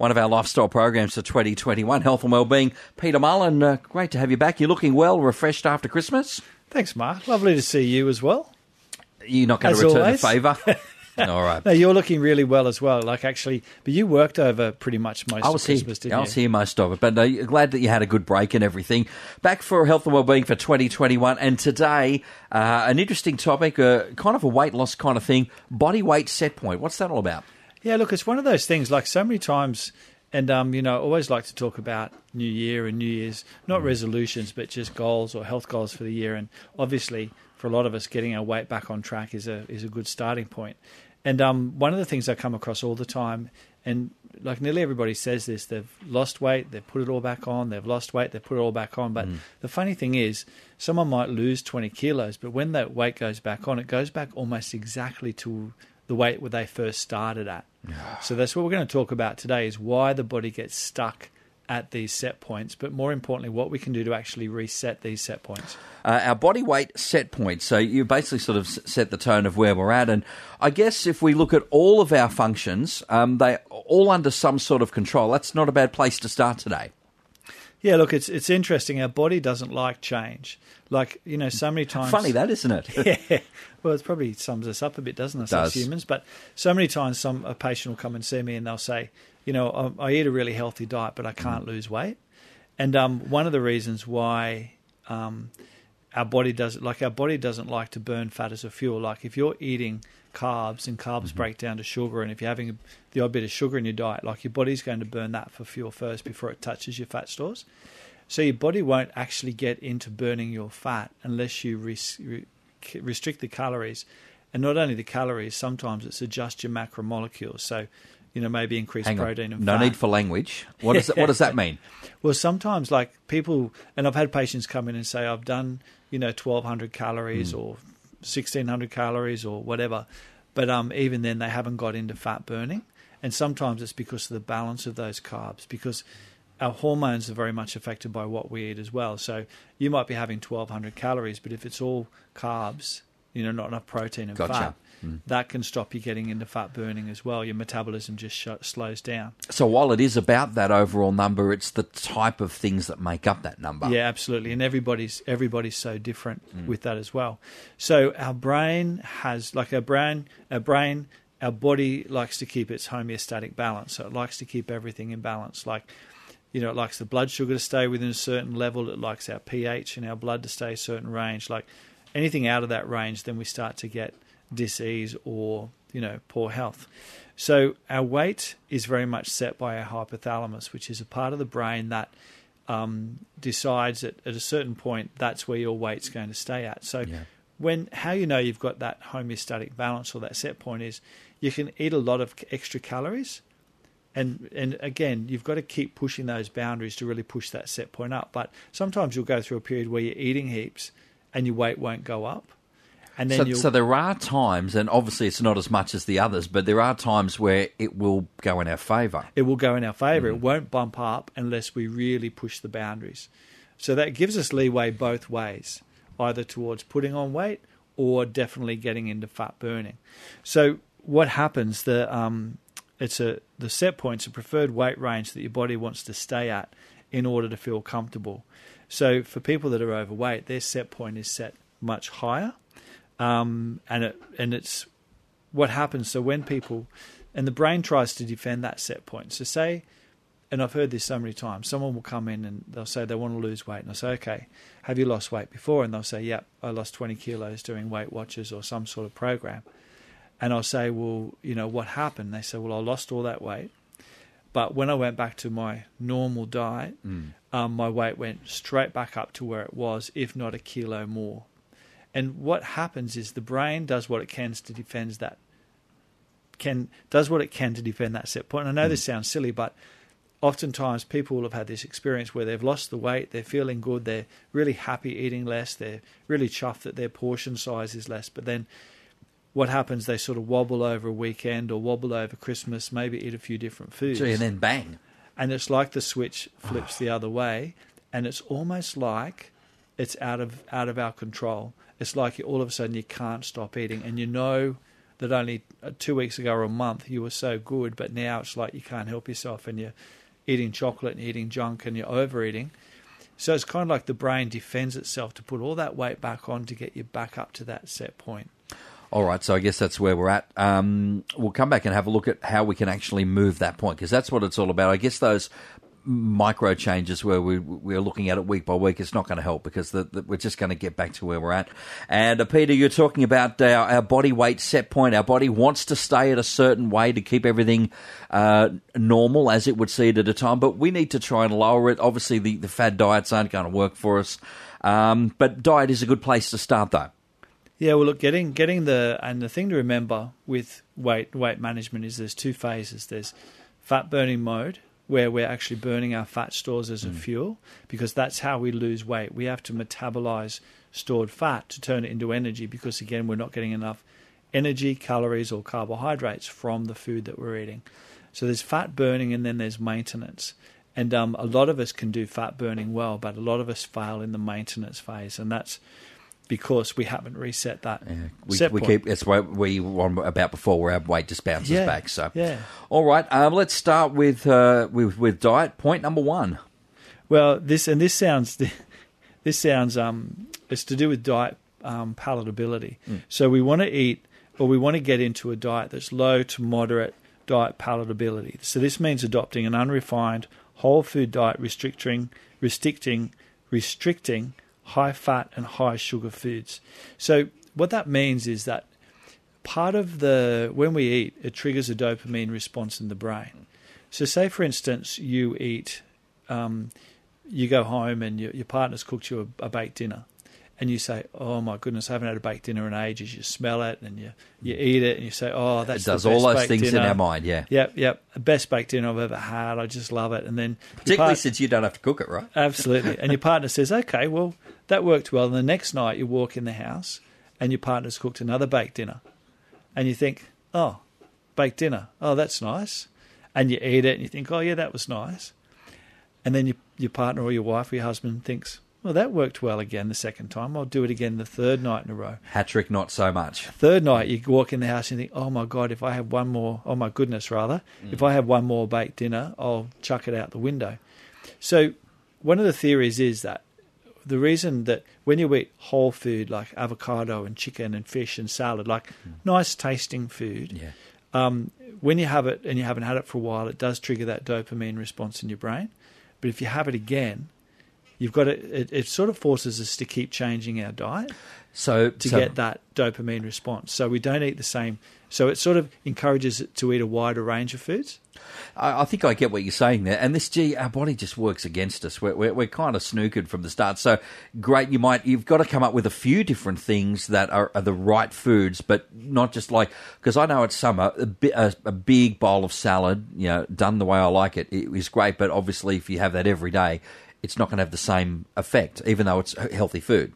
one of our lifestyle programs for 2021, Health and Wellbeing. Peter Mullen, great to have you back. You're looking well, refreshed after Christmas. Thanks, Mark. Lovely to see you as well. You're not going to return the favour. All right. No, you're looking really well as well. Like, actually, but you worked over pretty much most of Christmas, didn't you? I was here most of it. But glad that you had a good break and everything. Back for Health and Wellbeing for 2021. And today, an interesting topic, kind of a weight loss kind of thing, body weight set point. What's that all about? Yeah, look, it's one of those things, like so many times, and, you know, I always like to talk about New Year and New Year's, not resolutions, but just goals or health goals for the year. And obviously, for a lot of us, getting our weight back on track is a good starting point. And one of the things I come across all the time, and like nearly everybody says this, they've lost weight, they've put it all back on, they've lost weight, they've put it all back on. But the funny thing is, someone might lose 20 kilos, but when that weight goes back on, it goes back almost exactly to the weight where they first started at. So that's what we're going to talk about today, is why the body gets stuck at these set points, but more importantly, what we can do to actually reset these set points. Our body weight set points. So you basically sort of set the tone of where we're at. And I guess if we look at all of our functions, they're all under some sort of control. That's not a bad place to start today. Yeah, look, it's interesting. Our body doesn't like change. Like, you know, so many times... Funny that, isn't it? Yeah. Well, it probably sums us up a bit, doesn't it, as humans? But so many times a patient will come and see me and they'll say, you know, I eat a really healthy diet, but I can't lose weight. And one of the reasons why our body doesn't like to burn fat as a fuel. Like, if you're eating carbs and carbs break down to sugar, and if you're having the odd bit of sugar in your diet, like, your body's going to burn that for fuel first before it touches your fat stores. So your body won't actually get into burning your fat unless you restrict the calories. And not only the calories, sometimes it's adjust your macromolecules. So, you know, maybe increase protein and fat. No need for language. What does that mean? Well, sometimes, like, people, and I've had patients come in and say, I've done, you know, 1,200 calories or 1,600 calories or whatever, but even then they haven't got into fat burning. And sometimes it's because of the balance of those carbs, because our hormones are very much affected by what we eat as well. So you might be having 1,200 calories, but if it's all carbs, you know, not enough protein and fat, that can stop you getting into fat burning as well. Your metabolism just slows down. So while it is about that overall number, it's the type of things that make up that number. Yeah, absolutely. And everybody's so different with that as well. So our brain has, like, our body likes to keep its homeostatic balance. So it likes to keep everything in balance. Like, you know, it likes the blood sugar to stay within a certain level. It likes our pH in our blood to stay a certain range. Like, anything out of that range, then we start to get disease or, you know, poor health. So our weight is very much set by our hypothalamus, which is a part of the brain that decides that at a certain point that's where your weight's going to stay at. So how you know you've got that homeostatic balance or that set point is you can eat a lot of extra calories. And again, you've got to keep pushing those boundaries to really push that set point up. But sometimes you'll go through a period where you're eating heaps and your weight won't go up. And then so there are times, and obviously it's not as much as the others, but there are times where it will go in our favour. It will go in our favour. It won't bump up unless we really push the boundaries. So that gives us leeway both ways, either towards putting on weight or definitely getting into fat burning. So what happens, the set point's a preferred weight range that your body wants to stay at in order to feel comfortable. So for people that are overweight, their set point is set much higher. It's what happens. So when people, and the brain tries to defend that set point. So say, and I've heard this so many times, someone will come in and they'll say they want to lose weight. And I'll say, okay, have you lost weight before? And they'll say, yep, I lost 20 kilos doing Weight Watchers or some sort of program. And I'll say, well, you know, what happened? They say, well, I lost all that weight, but when I went back to my normal diet, my weight went straight back up to where it was, if not a kilo more. And what happens is the brain does what it can to defend that. Does what it can to defend that set point. And I know this sounds silly, but oftentimes people will have had this experience where they've lost the weight, they're feeling good, they're really happy eating less, they're really chuffed that their portion size is less. But then what happens? They sort of wobble over a weekend or wobble over Christmas, maybe eat a few different foods. So, and then bang. And it's like the switch flips the other way, and it's almost like it's out of our control. It's like all of a sudden you can't stop eating, and you know that only 2 weeks ago or a month you were so good, but now it's like you can't help yourself and you're eating chocolate and eating junk and you're overeating. So it's kind of like the brain defends itself to put all that weight back on to get you back up to that set point. All right, so I guess that's where we're at. We'll come back and have a look at how we can actually move that point, because that's what it's all about. I guess those micro changes where we're looking at it week by week, it's not going to help, because we're just going to get back to where we're at. And Peter, you're talking about our body weight set point. Our body wants to stay at a certain way to keep everything normal as it would see it at a time, but we need to try and lower it. Obviously, the fad diets aren't going to work for us, but diet is a good place to start, though. Yeah, well, look, getting the thing to remember with weight management is there's two phases. There's fat burning mode, where we're actually burning our fat stores as a fuel, because that's how we lose weight. We have to metabolize stored fat to turn it into energy, because again, we're not getting enough energy, calories, or carbohydrates from the food that we're eating. So there's fat burning, and then there's maintenance. And a lot of us can do fat burning well, but a lot of us fail in the maintenance phase, and that's because we haven't reset that. Yeah. We keep, that's what we were about before, where our weight just bounces back. So, all right, let's start with diet. Point number one. Well, this sounds it's to do with diet palatability. So we want to eat, or we want to get into a diet that's low to moderate diet palatability. So this means adopting an unrefined whole food diet, restricting high fat and high sugar foods. So what that means is that part of when we eat, it triggers a dopamine response in the brain. So say, for instance, you eat, you go home and your partner's cooked you a baked dinner, and you say, oh my goodness, I haven't had a baked dinner in ages. You smell it and you eat it and you say, oh, that's the best baked dinner. It does all those things in our mind, yeah. Yep. The best baked dinner I've ever had. I just love it. And then particularly since you don't have to cook it, right? Absolutely. And your partner says, okay, well, that worked well. And the next night you walk in the house and your partner's cooked another baked dinner. And you think, oh, baked dinner. Oh, that's nice. And you eat it and you think, oh, yeah, that was nice. And then your partner or your wife or your husband thinks, well, that worked well again the second time. I'll do it again the third night in a row. Hat trick, not so much. Third night, you walk in the house and you think, if I have one more baked dinner, I'll chuck it out the window. So one of the theories is that the reason that when you eat whole food like avocado and chicken and fish and salad, like nice tasting food, when you have it and you haven't had it for a while, it does trigger that dopamine response in your brain. But if you have it again, you've got it sort of forces us to keep changing our diet to get that dopamine response. So we don't eat the same. So it sort of encourages it to eat a wider range of foods. I think I get what you're saying there. And our body just works against us. We're kind of snookered from the start. So great, you've got to come up with a few different things that are the right foods, but not just like, because I know it's summer, a big bowl of salad, done the way I like it is great. But obviously if you have that every day, it's not going to have the same effect, even though it's healthy food.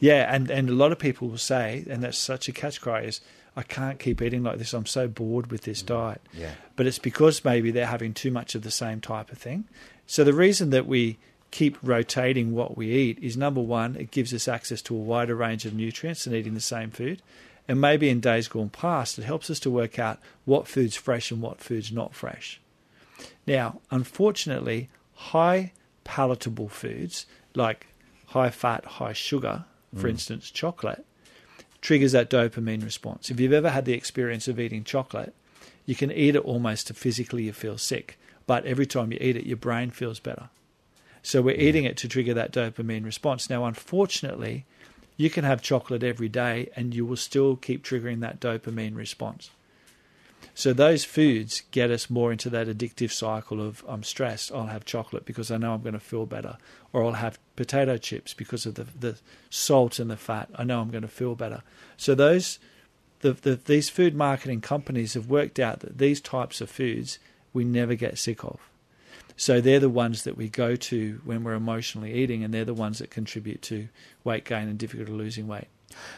Yeah, and a lot of people will say, and that's such a catch cry, is I can't keep eating like this. I'm so bored with this diet. Yeah. But it's because maybe they're having too much of the same type of thing. So the reason that we keep rotating what we eat is, number one, it gives us access to a wider range of nutrients than eating the same food. And maybe in days gone past, it helps us to work out what food's fresh and what food's not fresh. Now, unfortunately, high palatable foods like high fat, high sugar, for instance, chocolate, triggers that dopamine response. If you've ever had the experience of eating chocolate, you can eat it almost to physically you feel sick, but every time you eat it, your brain feels better. So we're eating it to trigger that dopamine response. Now, unfortunately, you can have chocolate every day and you will still keep triggering that dopamine response. So those foods get us more into that addictive cycle of I'm stressed, I'll have chocolate because I know I'm going to feel better, or I'll have potato chips because of the salt and the fat, I know I'm going to feel better. So these food marketing companies have worked out that these types of foods we never get sick of. So they're the ones that we go to when we're emotionally eating, and they're the ones that contribute to weight gain and difficulty losing weight.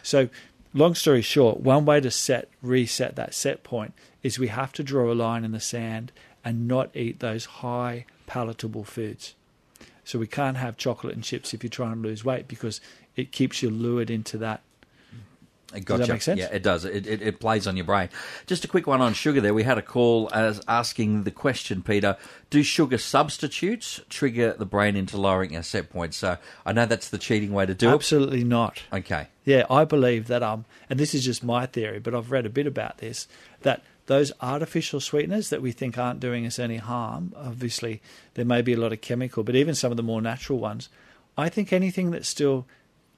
So long story short, one way to reset that set point is we have to draw a line in the sand and not eat those high palatable foods. So we can't have chocolate and chips if you're trying to lose weight, because it keeps you lured into that Gotcha. Does that make sense? Yeah, it does. It plays on your brain. Just a quick one on sugar there. We had a call as asking the question, Peter, do sugar substitutes trigger the brain into lowering our set points? So I know that's the cheating way to do it. Absolutely not. Okay. Yeah, I believe that, and this is just my theory, but I've read a bit about this, that those artificial sweeteners that we think aren't doing us any harm, obviously there may be a lot of chemical, but even some of the more natural ones, I think anything that still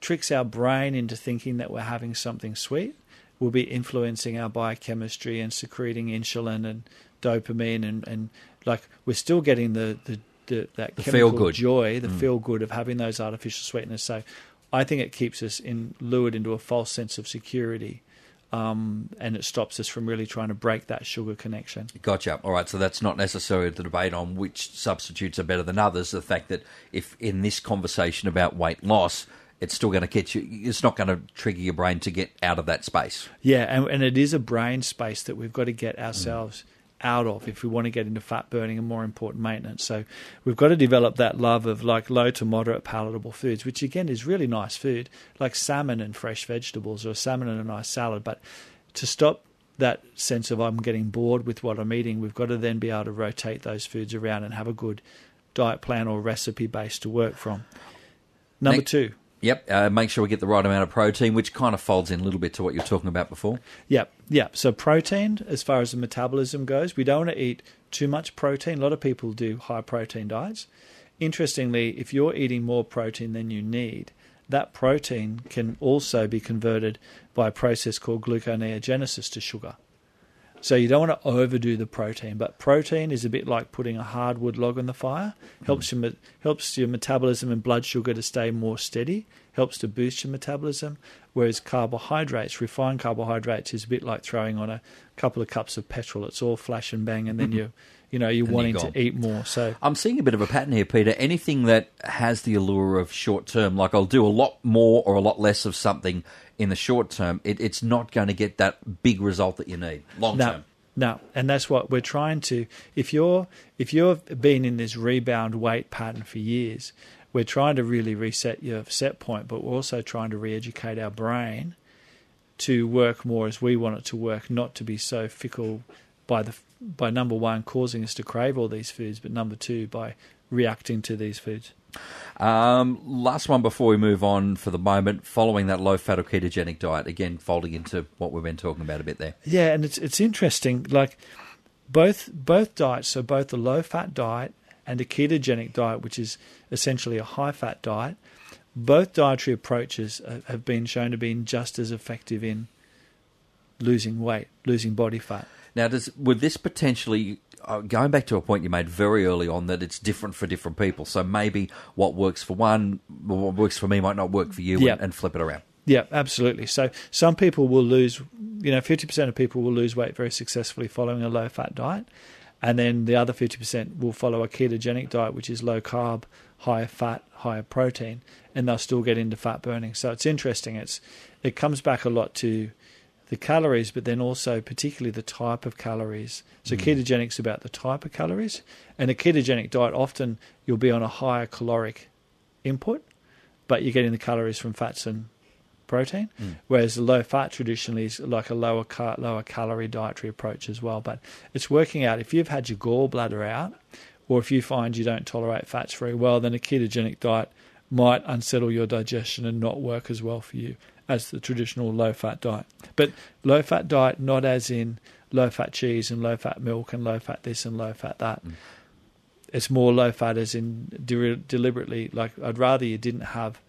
tricks our brain into thinking that we're having something sweet will be influencing our biochemistry and secreting insulin and dopamine and like we're still getting the chemical feel-good joy, the feel-good of having those artificial sweeteners. So I think it keeps us lured into a false sense of security. And it stops us from really trying to break that sugar connection. Gotcha. All right, so that's not necessarily the debate on which substitutes are better than others. The fact that if in this conversation about weight loss, it's still going to catch you. It's not going to trigger your brain to get out of that space. Yeah, and it is a brain space that we've got to get ourselves out of if we want to get into fat burning and more important maintenance. So we've got to develop that love of like low to moderate palatable foods, which again is really nice food, like salmon and fresh vegetables or salmon and a nice salad. But to stop that sense of I'm getting bored with what I'm eating, we've got to then be able to rotate those foods around and have a good diet plan or recipe base to work from. Number two. Yep, make sure we get the right amount of protein, which kind of folds in a little bit to what you were talking about before. Yep. So protein, as far as the metabolism goes, we don't want to eat too much protein. A lot of people do high-protein diets. Interestingly, if you're eating more protein than you need, that protein can also be converted by a process called gluconeogenesis to sugar. So you don't want to overdo the protein, but protein is a bit like putting a hardwood log on the fire. Helps your metabolism and blood sugar to stay more steady, helps to boost your metabolism, whereas carbohydrates, refined carbohydrates, is a bit like throwing on a couple of cups of petrol. It's all flash and bang, and then you're wanting to eat more. So I'm seeing a bit of a pattern here, Peter. Anything that has the allure of short term, like I'll do a lot more or a lot less of something in the short term, it's not going to get that big result that you need long term. No, and that's what we're trying to. If you've been in this rebound weight pattern for years, we're trying to really reset your set point, but we're also trying to re-educate our brain to work more as we want it to work, not to be so fickle by number one, causing us to crave all these foods, but number two, by reacting to these foods. Last one before we move on for the moment, following that low-fat or ketogenic diet, again, folding into what we've been talking about a bit there. Yeah, and it's interesting, like both diets, so both the low-fat diet and a ketogenic diet, which is essentially a high-fat diet, both dietary approaches have been shown to be just as effective in losing weight, losing body fat. Now, would this potentially, going back to a point you made very early on, that it's different for different people, so maybe what works for one, what works for me might not work for you, and flip it around. Yeah, absolutely. So some people will lose, 50% of people will lose weight very successfully following a low-fat diet, and then the other 50% will follow a ketogenic diet, which is low-carb, higher fat, higher protein, and they'll still get into fat burning. So it's interesting. It comes back a lot to the calories, but then also particularly the type of calories. So ketogenic's about the type of calories, and a ketogenic diet often you'll be on a higher caloric input, but you're getting the calories from fats and protein, whereas the low fat traditionally is like a lower calorie dietary approach as well. But it's working out, if you've had your gallbladder out, or if you find you don't tolerate fats very well, then a ketogenic diet might unsettle your digestion and not work as well for you as the traditional low-fat diet. But low-fat diet, not as in low-fat cheese and low-fat milk and low-fat this and low-fat that. It's more low-fat as in deliberately, like I'd rather you didn't have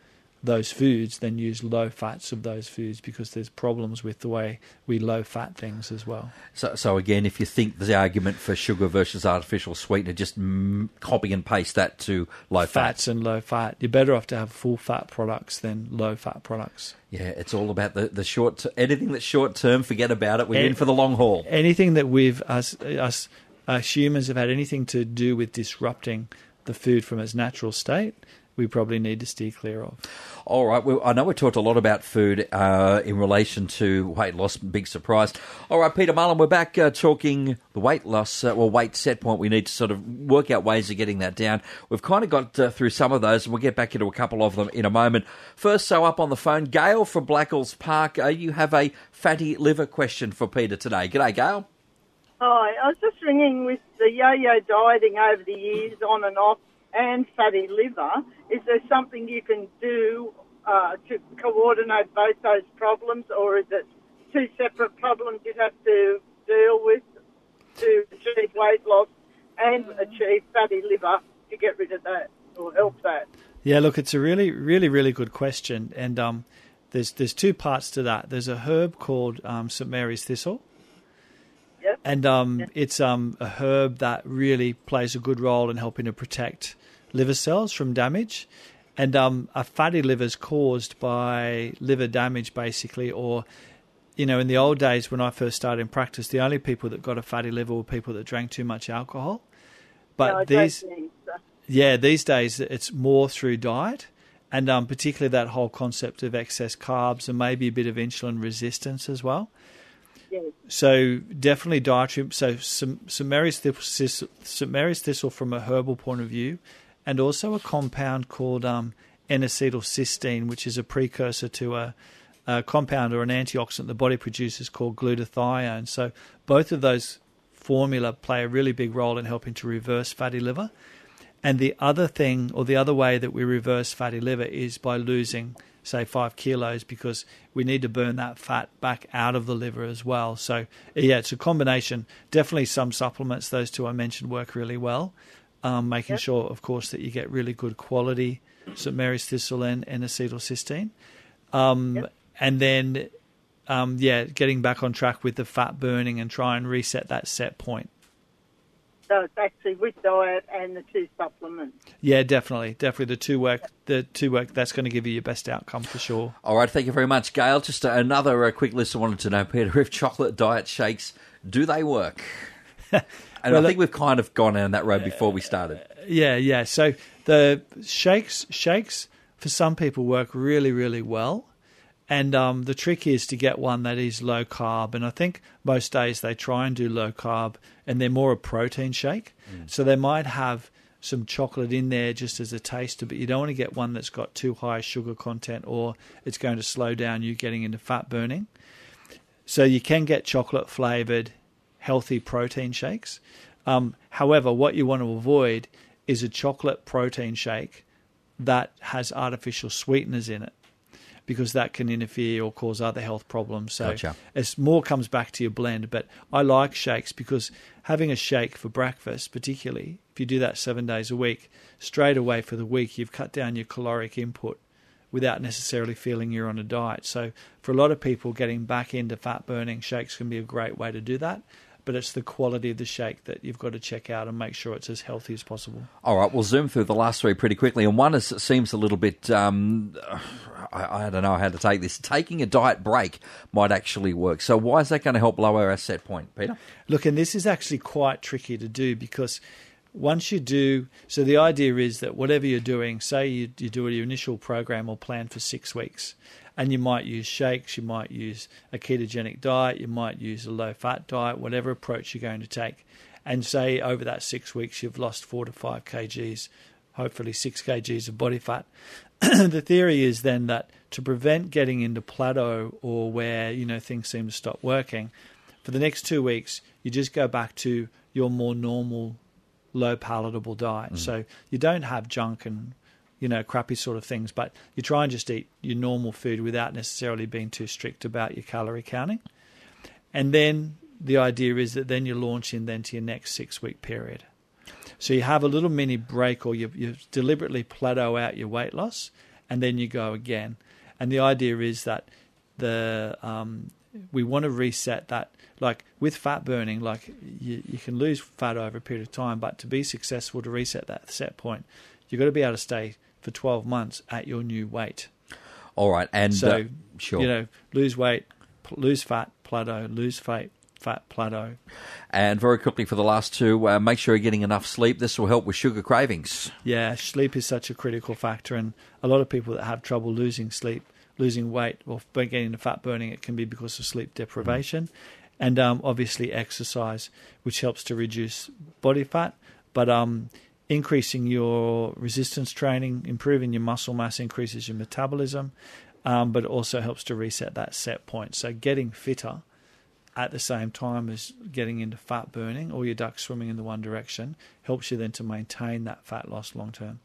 those foods than use low fats of those foods, because there's problems with the way we low fat things as well. So again, if you think the argument for sugar versus artificial sweetener, just copy and paste that to low fats and low fat. You're better off to have full fat products than low fat products. Yeah, it's all about the short. Anything that's short term, forget about it. We're in for the long haul. Anything that us humans have had anything to do with disrupting the food from its natural state we probably need to steer clear of. All right. Well, I know we talked a lot about food in relation to weight loss. Big surprise. All right, Peter Mullen, we're back talking the weight loss, weight set point. We need to sort of work out ways of getting that down. We've kind of got through some of those, and we'll get back into a couple of them in a moment. First, so up on the phone, Gail from Blackalls Park. You have a fatty liver question for Peter today. G'day, Gail. Hi. I was just ringing with the yo-yo dieting over the years, on and off, and fatty liver. Is there something you can do to coordinate both those problems, or is it two separate problems you have to deal with to achieve weight loss and achieve fatty liver to get rid of that or help that? Yeah, look, it's a really, really, really good question, and there's two parts to that. There's a herb called St. Mary's Thistle. Yep. And yep. It's a herb that really plays a good role in helping to protect liver cells from damage. And a fatty liver is caused by liver damage, basically. Or, you know, in the old days when I first started in practice, the only people that got a fatty liver were people that drank too much alcohol. But no, these days it's more through diet. And particularly that whole concept of excess carbs and maybe a bit of insulin resistance as well. So definitely dietary. So St. Mary's Thistle from a herbal point of view, and also a compound called N-acetylcysteine, which is a precursor to a compound or an antioxidant the body produces called glutathione. So both of those formula play a really big role in helping to reverse fatty liver. And the other thing, or the other way that we reverse fatty liver, is by losing, say, 5 kilos, because we need to burn that fat back out of the liver as well. So, yeah, it's a combination. Definitely some supplements, those two I mentioned, work really well. Making sure, of course, that you get really good quality St. Mary's Thistle and N-acetylcysteine. And then, getting back on track with the fat burning and try and reset that set point. So it's actually with diet and the two supplements. Yeah, definitely. The two work. That's going to give you your best outcome for sure. All right, thank you very much, Gail. Just another quick list. I wanted to know, Peter, if chocolate diet shakes, do they work? And I think we've kind of gone down that road before we started. Yeah. So the shakes for some people work really, really well. And the trick is to get one that is low carb. And I think most days they try and do low carb and they're more a protein shake. So they might have some chocolate in there just as a taster, but you don't want to get one that's got too high sugar content or it's going to slow down you getting into fat burning. So you can get chocolate flavored, healthy protein shakes. However, what you want to avoid is a chocolate protein shake that has artificial sweeteners in it, because that can interfere or cause other health problems. So It's more comes back to your blend. But I like shakes because having a shake for breakfast, particularly, if you do that 7 days a week, straight away for the week, you've cut down your caloric input without necessarily feeling you're on a diet. So for a lot of people, getting back into fat burning, shakes can be a great way to do that. But it's the quality of the shake that you've got to check out and make sure it's as healthy as possible. All right, we'll zoom through the last three pretty quickly. And one seems a little bit, I don't know how to take this. Taking a diet break might actually work. So why is that going to help lower our set point, Peter? Look, and this is actually quite tricky to do because once you do, so the idea is that whatever you're doing, say you do your initial program or plan for 6 weeks, and you might use shakes, you might use a ketogenic diet, you might use a low-fat diet, whatever approach you're going to take. And say over that 6 weeks, you've lost 4 to 5 kgs, hopefully 6 kgs of body fat. The theory is then that to prevent getting into plateau or where, you know, things seem to stop working, for the next 2 weeks, you just go back to your more normal, low palatable diet. So you don't have junk and crappy sort of things, but you try and just eat your normal food without necessarily being too strict about your calorie counting. And then the idea is that then you launch in then to your next 6 week period. So you have a little mini break, or you deliberately plateau out your weight loss, and then you go again. And the idea is that we want to reset that. Like with fat burning, like you can lose fat over a period of time, but to be successful to reset that set point, you've got to be able to stay for 12 months at your new weight. All right. And so, lose weight, lose fat, plateau, lose fat, fat plateau. And very quickly for the last two, make sure you're getting enough sleep. This will help with sugar cravings. Yeah, sleep is such a critical factor, and a lot of people that have trouble losing sleep, losing weight, or getting to fat burning, it can be because of sleep deprivation. And obviously exercise, which helps to reduce body fat. But increasing your resistance training, improving your muscle mass, increases your metabolism, but it also helps to reset that set point. So getting fitter at the same time as getting into fat burning, or your duck swimming in the one direction, helps you then to maintain that fat loss long term.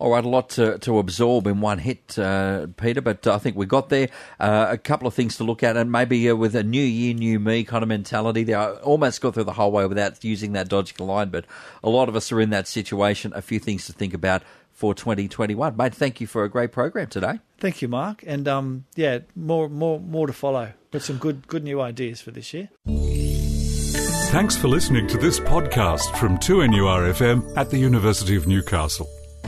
All right, a lot to absorb in one hit, Peter, but I think we got there. A couple of things to look at, and maybe with a new year, new me kind of mentality there. I almost got through the whole way without using that logical line, but a lot of us are in that situation. A few things to think about for 2021. Mate, thank you for a great program today. Thank you, Mark. And, yeah, more to follow, but some good new ideas for this year. Thanks for listening to this podcast from 2NUR-FM at the University of Newcastle.